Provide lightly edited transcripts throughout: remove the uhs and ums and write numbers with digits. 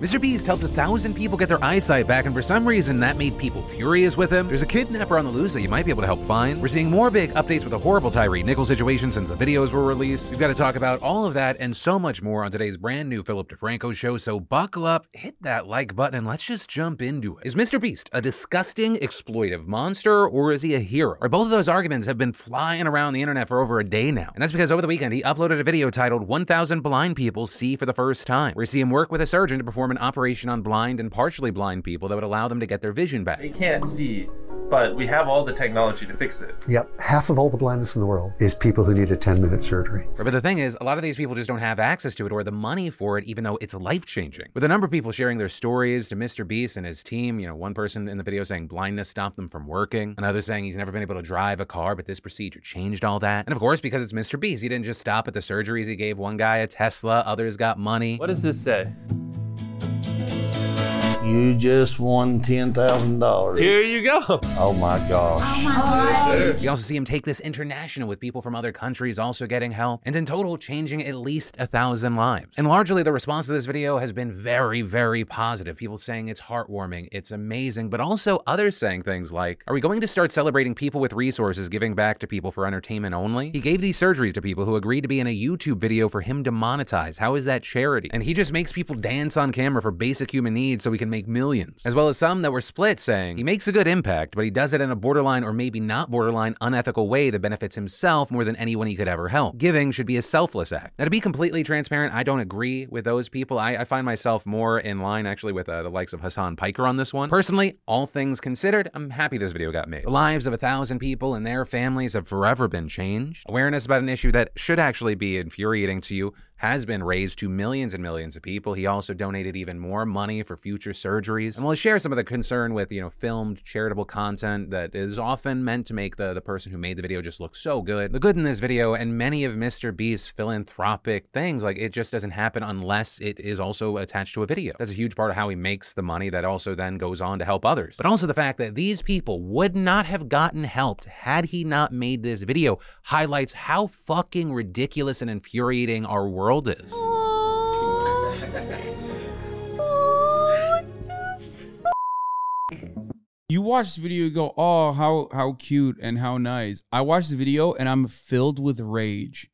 Mr. Beast helped 1,000 people get their eyesight back, and for some reason that made people furious with him. There's a kidnapper on the loose that you might be able to help find. We're seeing more big updates with the horrible Tyre Nichols situation since the videos were released. We've got to talk about all of that and so much more on today's brand new Philip DeFranco show, so buckle up, hit that like button, and let's just jump into it. Is Mr. Beast a disgusting, exploitive monster, or is he a hero? Or both of those arguments have been flying around the internet for over a day now, and that's because over the weekend he uploaded a video titled 1,000 Blind People See for the First Time, where you see him work with a surgeon to perform an operation on blind and partially blind people that would allow them to get their vision back. They can't see, but we have all the technology to fix it. Yep, half of all the blindness in the world is people who need a 10-minute surgery. But the thing is, a lot of these people just don't have access to it or the money for it, even though it's life-changing. With a number of people sharing their stories to Mr. Beast and his team, you know, one person in the video saying blindness stopped them from working, another saying he's never been able to drive a car, but this procedure changed all that. And of course, because it's Mr. Beast, he didn't just stop at the surgeries. He gave one guy a Tesla, others got money. What does this say? You just won $10,000. Here you go. Oh my gosh. Oh my God. You also see him take this international with people from other countries also getting help, and in total changing at least 1,000 lives. And largely the response to this video has been very, very positive. People saying it's heartwarming, it's amazing, but also others saying things like, are we going to start celebrating people with resources giving back to people for entertainment only? He gave these surgeries to people who agreed to be in a YouTube video for him to monetize. How is that charity? And he just makes people dance on camera for basic human needs so we can make millions, as well as some that were split saying he makes a good impact, but he does it in a borderline or maybe not borderline unethical way that benefits himself more than anyone he could ever help. Giving should be a selfless act. Now, to be completely transparent, I don't agree with those people. I find myself more in line actually with the likes of Hasan Piker on this one. Personally, all things considered, I'm happy this video got made. The lives of 1,000 people and their families have forever been changed. Awareness about an issue that should actually be infuriating to you has been raised to millions and millions of people. He also donated even more money for future surgeries. And we'll share some of the concern with, you know, filmed charitable content that is often meant to make the person who made the video just look so good. The good in this video and many of Mr. Beast's philanthropic things, like it just doesn't happen unless it is also attached to a video. That's a huge part of how he makes the money that also then goes on to help others. But also the fact that these people would not have gotten helped had he not made this video highlights how fucking ridiculous and infuriating our world is. You watch the video, you go, oh, how cute and how nice. I watch the video and I'm filled with rage.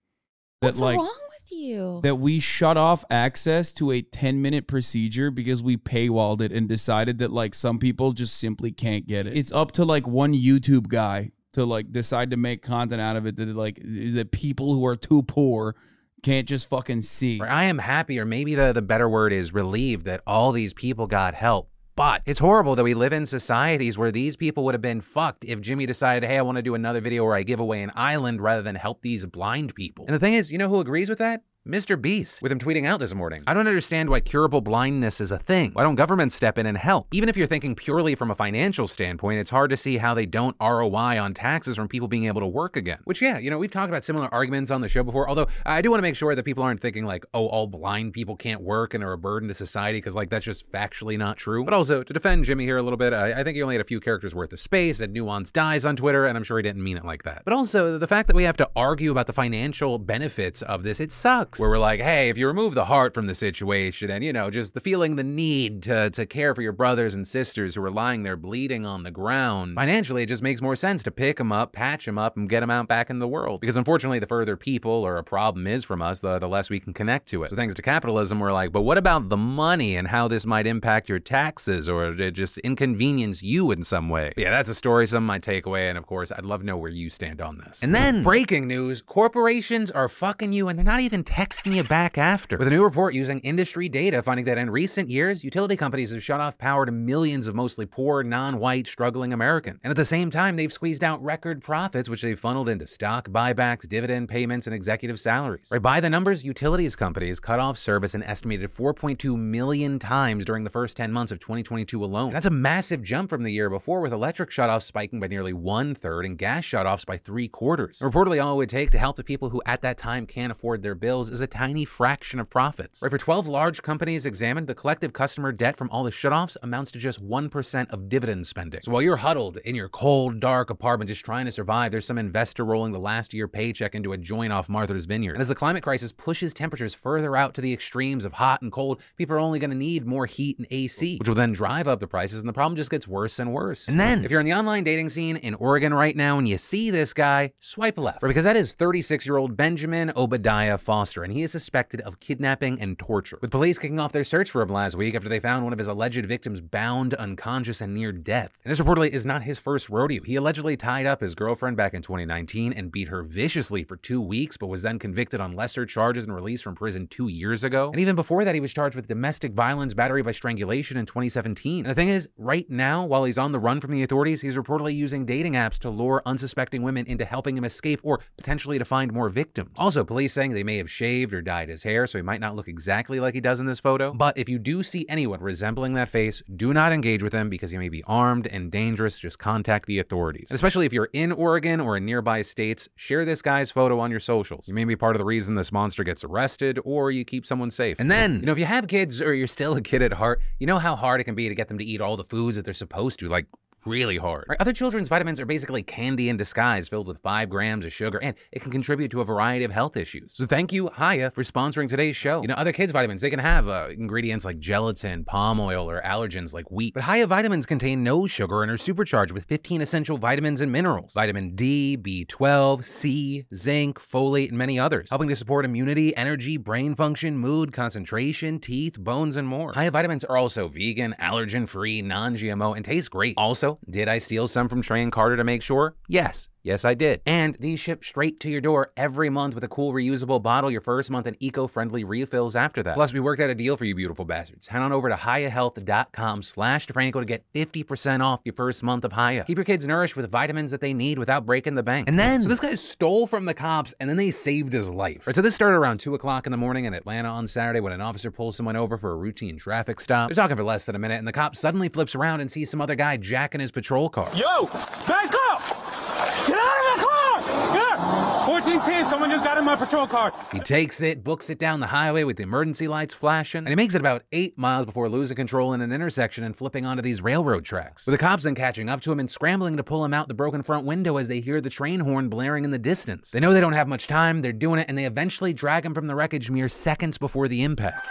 What's wrong with you? That we shut off access to a 10-minute procedure because we paywalled it and decided that like some people just simply can't get it. It's up to like one YouTube guy to like decide to make content out of it that like the people who are too poor can't just fucking see. I am happy, or maybe the better word is relieved, that all these people got help. But it's horrible that we live in societies where these people would have been fucked if Jimmy decided, hey, I want to do another video where I give away an island rather than help these blind people. And the thing is, you know who agrees with that? Mr. Beast, with him tweeting out this morning, I don't understand why curable blindness is a thing. Why don't governments step in and help? Even if you're thinking purely from a financial standpoint, it's hard to see how they don't ROI on taxes from people being able to work again. Which, yeah, you know, we've talked about similar arguments on the show before, although I do want to make sure that people aren't thinking like, oh, all blind people can't work and are a burden to society, because like that's just factually not true. But also, to defend Jimmy here a little bit, I think he only had a few characters worth of space at Nuance Dies on Twitter, and I'm sure he didn't mean it like that. But also, the fact that we have to argue about the financial benefits of this, it sucks. Where we're like, hey, if you remove the heart from the situation and, you know, just the feeling, the need to care for your brothers and sisters who are lying there bleeding on the ground, financially, it just makes more sense to pick them up, patch them up, and get them out back in the world. Because unfortunately, the further people or a problem is from us, the less we can connect to it. So thanks to capitalism, we're like, but what about the money and how this might impact your taxes or just inconvenience you in some way? But yeah, that's a story, some of my takeaway. And of course, I'd love to know where you stand on this. And then breaking news, corporations are fucking you and they're not even texting you back after. With a new report using industry data finding that in recent years, utility companies have shut off power to millions of mostly poor, non-white, struggling Americans. And at the same time, they've squeezed out record profits, which they've funneled into stock buybacks, dividend payments, and executive salaries. Right, by the numbers, utilities companies cut off service an estimated 4.2 million times during the first 10 months of 2022 alone. And that's a massive jump from the year before, with electric shutoffs spiking by nearly 1/3 and gas shutoffs by 3/4. And reportedly, all it would take to help the people who at that time can't afford their bills is a tiny fraction of profits. Right, for 12 large companies examined, the collective customer debt from all the shutoffs amounts to just 1% of dividend spending. So while you're huddled in your cold, dark apartment just trying to survive, there's some investor rolling the last year paycheck into a joint off Martha's Vineyard. And as the climate crisis pushes temperatures further out to the extremes of hot and cold, people are only going to need more heat and AC, which will then drive up the prices, and the problem just gets worse and worse. And then, if you're in the online dating scene in Oregon right now and you see this guy, swipe left. Right, because that is 36-year-old Benjamin Obadiah Foster, and he is suspected of kidnapping and torture, with police kicking off their search for him last week after they found one of his alleged victims bound, unconscious, and near death. And this reportedly is not his first rodeo. He allegedly tied up his girlfriend back in 2019 and beat her viciously for 2 weeks, but was then convicted on lesser charges and released from prison 2 years ago. And even before that, he was charged with domestic violence, battery by strangulation in 2017. And the thing is, right now, while he's on the run from the authorities, he's reportedly using dating apps to lure unsuspecting women into helping him escape or potentially to find more victims. Also, police saying they may have shaved or dyed his hair, so he might not look exactly like he does in this photo. But if you do see anyone resembling that face, do not engage with him because he may be armed and dangerous. Just contact the authorities. And especially if you're in Oregon or in nearby states, share this guy's photo on your socials. You may be part of the reason this monster gets arrested, or you keep someone safe. And then, if you have kids or you're still a kid at heart, you know how hard it can be to get them to eat all the foods that they're supposed to, like really hard. Right, other children's vitamins are basically candy in disguise, filled with 5 grams of sugar, and it can contribute to a variety of health issues. So thank you, Hiya, for sponsoring today's show. Other kids' vitamins, they can have ingredients like gelatin, palm oil, or allergens like wheat. But Hiya vitamins contain no sugar and are supercharged with 15 essential vitamins and minerals. Vitamin D, B12, C, zinc, folate, and many others, helping to support immunity, energy, brain function, mood, concentration, teeth, bones, and more. Hiya vitamins are also vegan, allergen-free, non-GMO, and taste great. Also, did I steal some from Trey and Carter to make sure? Yes. Yes, I did. And these ship straight to your door every month with a cool reusable bottle your first month and eco-friendly refills after that. Plus, we worked out a deal for you beautiful bastards. Head on over to hiyahealth.com/DeFranco to get 50% off your first month of Hiya. Keep your kids nourished with vitamins that they need without breaking the bank. And then, so this guy stole from the cops and then they saved his life. Right, so this started around 2:00 in the morning in Atlanta on Saturday when an officer pulls someone over for a routine traffic stop. They're talking for less than a minute and the cop suddenly flips around and sees some other guy jacking his patrol car. Yo, back up! Get out of my car! Get out! 1410, someone just got in my patrol car. He takes it, books it down the highway with the emergency lights flashing, and he makes it about 8 miles before losing control in an intersection and flipping onto these railroad tracks, with the cops then catching up to him and scrambling to pull him out the broken front window as they hear the train horn blaring in the distance. They know they don't have much time, they're doing it, and they eventually drag him from the wreckage mere seconds before the impact.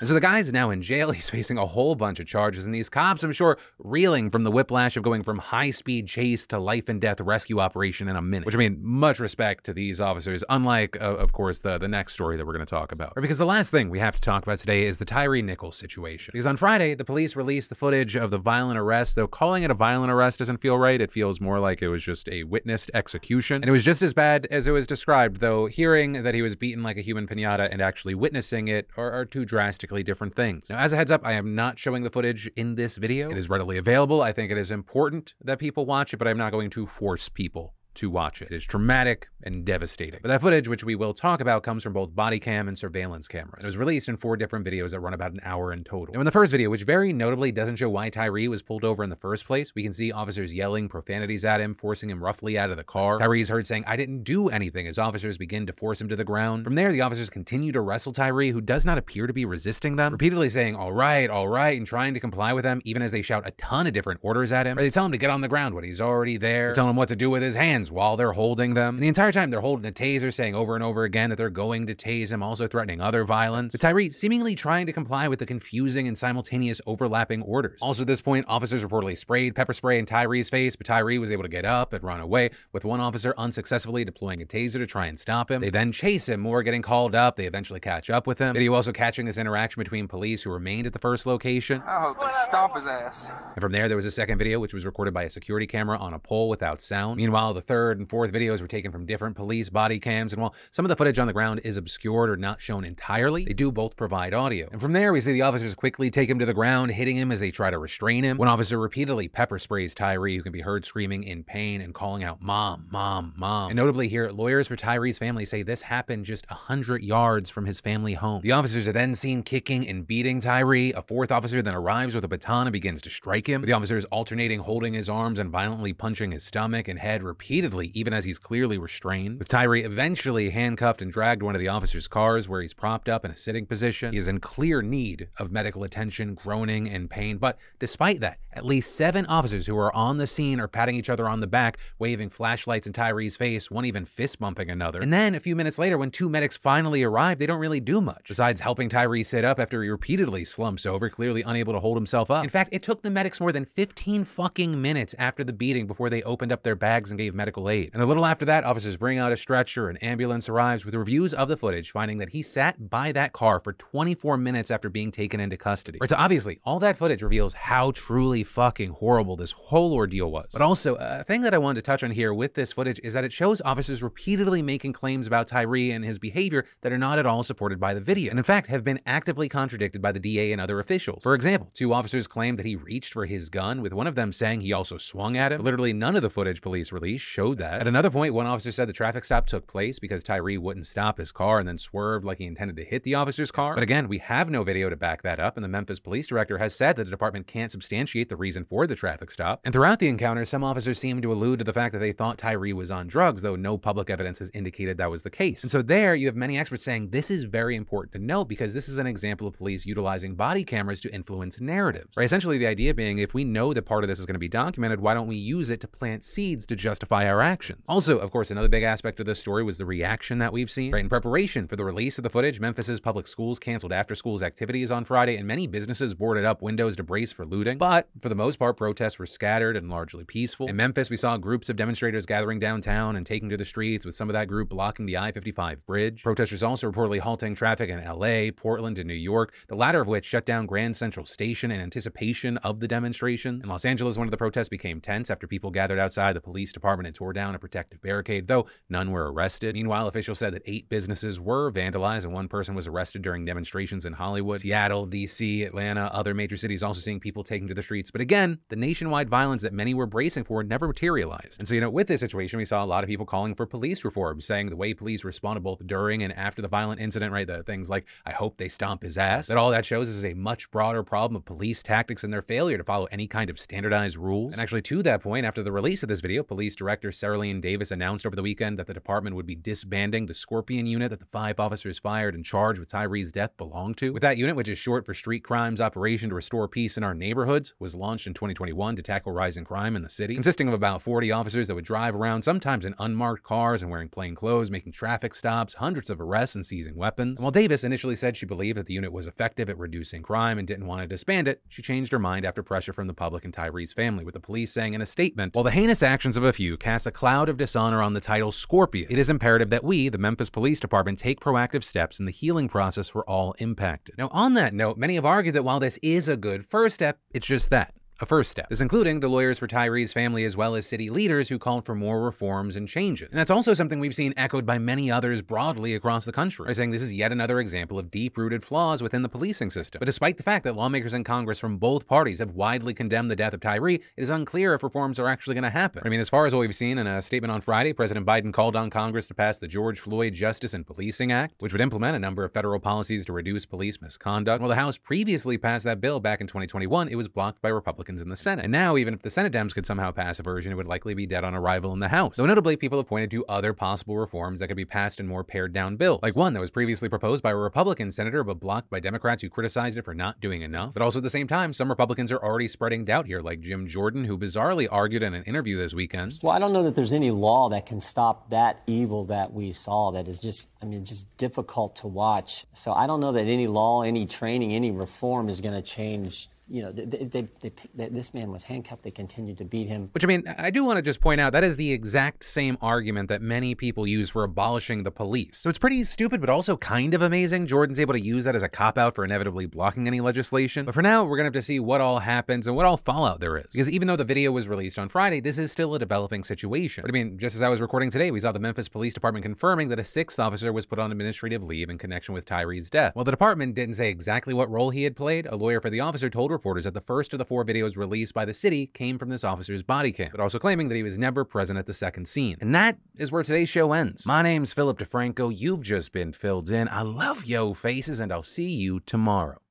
And so the guy's now in jail, he's facing a whole bunch of charges, and these cops, I'm sure, reeling from the whiplash of going from high-speed chase to life-and-death rescue operation in a minute. Which, much respect to these officers, unlike, of course, the next story that we're going to talk about. Right, because the last thing we have to talk about today is the Tyre Nichols situation. Because on Friday, the police released the footage of the violent arrest, though calling it a violent arrest doesn't feel right. It feels more like it was just a witnessed execution. And it was just as bad as it was described, though hearing that he was beaten like a human piñata and actually witnessing it are too drastic different things. Now, as a heads up, I am not showing the footage in this video. It is readily available. I think it is important that people watch it, but I'm not going to force people to watch it. It is traumatic and devastating. But that footage, which we will talk about, comes from both body cam and surveillance cameras. It was released in 4 different videos that run about an hour in total. Now in the first video, which very notably doesn't show why Tyre was pulled over in the first place, we can see officers yelling profanities at him, forcing him roughly out of the car. Tyre is heard saying, "I didn't do anything," as officers begin to force him to the ground. From there, the officers continue to wrestle Tyre, who does not appear to be resisting them, repeatedly saying, all right, and trying to comply with them, even as they shout a ton of different orders at him. Or they tell him to get on the ground when he's already there. They tell him what to do with his hands while they're holding them. And the entire time they're holding a taser, saying over and over again that they're going to tase him, also threatening other violence. But Tyre seemingly trying to comply with the confusing and simultaneous overlapping orders. Also at this point, officers reportedly sprayed pepper spray in Tyre's face, but Tyre was able to get up and run away, with one officer unsuccessfully deploying a taser to try and stop him. They then chase him, more getting called up. They eventually catch up with him. Video also catching this interaction between police who remained at the first location. I hope they stomp his ass. And from there was a second video, which was recorded by a security camera on a pole without sound. Meanwhile, the third third and fourth videos were taken from different police body cams, and while some of the footage on the ground is obscured or not shown entirely, they do both provide audio. And from there, we see the officers quickly take him to the ground, hitting him as they try to restrain him. One officer repeatedly pepper sprays Tyree, who can be heard screaming in pain and calling out, "Mom, Mom, Mom." And notably here, lawyers for Tyree's family say this happened just 100 yards from his family home. The officers are then seen kicking and beating Tyree. A fourth officer then arrives with a baton and begins to strike him, with the officers alternating holding his arms and violently punching his stomach and head repeatedly, even as he's clearly restrained. With Tyree eventually handcuffed and dragged to one of the officers' cars, where he's propped up in a sitting position. He is in clear need of medical attention, groaning in pain. But despite that, at least 7 officers who are on the scene are patting each other on the back, waving flashlights in Tyree's face, one even fist bumping another. And then a few minutes later, when 2 medics finally arrive, they don't really do much besides helping Tyree sit up after he repeatedly slumps over, clearly unable to hold himself up. In fact, it took the medics more than 15 fucking minutes after the beating before they opened up their bags and gave medical aid. And a little after that, officers bring out a stretcher, an ambulance arrives with reviews of the footage, finding that he sat by that car for 24 minutes after being taken into custody. Right, so obviously, all that footage reveals how truly fucking horrible this whole ordeal was. But also, a thing that I wanted to touch on here with this footage is that it shows officers repeatedly making claims about Tyree and his behavior that are not at all supported by the video, and in fact have been actively contradicted by the DA and other officials. For example, 2 officers claimed that he reached for his gun, with one of them saying he also swung at him. Literally none of the footage police released showed that. At another point, one officer said the traffic stop took place because Tyree wouldn't stop his car and then swerved like he intended to hit the officer's car. But again, we have no video to back that up, and the Memphis police director has said that the department can't substantiate the reason for the traffic stop. And throughout the encounter, some officers seemed to allude to the fact that they thought Tyree was on drugs, though no public evidence has indicated that was the case. And so there, you have many experts saying this is very important to note because this is an example of police utilizing body cameras to influence narratives. Right? Essentially, the idea being, if we know that part of this is going to be documented, why don't we use it to plant seeds to justify our actions? Also, of course, another big aspect of this story was the reaction that we've seen. Right? In preparation for the release of the footage, Memphis's public schools canceled after-schools activities on Friday, and many businesses boarded up windows to brace for looting. But for the most part, protests were scattered and largely peaceful. In Memphis, we saw groups of demonstrators gathering downtown and taking to the streets, with some of that group blocking the I-55 bridge. Protesters also reportedly halting traffic in LA, Portland, and New York, the latter of which shut down Grand Central Station in anticipation of the demonstrations. In Los Angeles, one of the protests became tense after people gathered outside the police department and tore down a protective barricade, though none were arrested. Meanwhile, officials said that 8 businesses were vandalized and 1 person was arrested during demonstrations in Hollywood. Seattle, DC, Atlanta, other major cities also seeing people taking to the streets. But again, the nationwide violence that many were bracing for never materialized. And so, with this situation, we saw a lot of people calling for police reform, saying the way police responded both during and after the violent incident, right, the things like, "I hope they stomp his ass," that all that shows is a much broader problem of police tactics and their failure to follow any kind of standardized rules. And actually, to that point, after the release of this video, police director Sarah Lane Davis announced over the weekend that the department would be disbanding the Scorpion Unit that the 5 officers fired and charged with Tyree's death belonged to. With that unit, which is short for Street Crimes Operation to Restore Peace in Our Neighborhoods, was launched in 2021 to tackle rising crime in the city, consisting of about 40 officers that would drive around, sometimes in unmarked cars and wearing plain clothes, making traffic stops, hundreds of arrests, and seizing weapons. And while Davis initially said she believed that the unit was effective at reducing crime and didn't want to disband it, she changed her mind after pressure from the public and Tyree's family, with the police saying in a statement, "While the heinous actions of a few cast a cloud of dishonor on the title Scorpion, it is imperative that we, the Memphis Police Department, take proactive steps in the healing process for all impacted." Now, on that note, many have argued that while this is a good first step, it's just that, a first step. This including the lawyers for Tyree's family as well as city leaders who called for more reforms and changes. And that's also something we've seen echoed by many others broadly across the country, saying this is yet another example of deep-rooted flaws within the policing system. But despite the fact that lawmakers in Congress from both parties have widely condemned the death of Tyree, it is unclear if reforms are actually going to happen. As far as what we've seen, in a statement on Friday, President Biden called on Congress to pass the George Floyd Justice and Policing Act, which would implement a number of federal policies to reduce police misconduct. While the House previously passed that bill back in 2021, it was blocked by Republicans in the Senate. And now, even if the Senate Dems could somehow pass a version, it would likely be dead on arrival in the House. Though notably, people have pointed to other possible reforms that could be passed in more pared-down bills, like one that was previously proposed by a Republican senator but blocked by Democrats who criticized it for not doing enough. But also at the same time, some Republicans are already spreading doubt here, like Jim Jordan, who bizarrely argued in an interview this weekend, "Well, I don't know that there's any law that can stop that evil that we saw. That is just, just difficult to watch. So I don't know that any law, any training, any reform is going to change you know, this man was handcuffed. They continued to beat him. Which, I mean, I do want to just point out that is the exact same argument that many people use for abolishing the police. So it's pretty stupid, but also kind of amazing. Jordan's able to use that as a cop-out for inevitably blocking any legislation. But for now, we're going to have to see what all happens and what all fallout there is. Because even though the video was released on Friday, this is still a developing situation. But I mean, just as I was recording today, we saw the Memphis Police Department confirming that a sixth officer was put on administrative leave in connection with Tyree's death. While the department didn't say exactly what role he had played, a lawyer for the officer told reporters that the first of the four videos released by the city came from this officer's body cam, but also claiming that he was never present at the second scene. And that is where today's show ends. My name's Philip DeFranco. You've just been filled in. I love yo faces, and I'll see you tomorrow.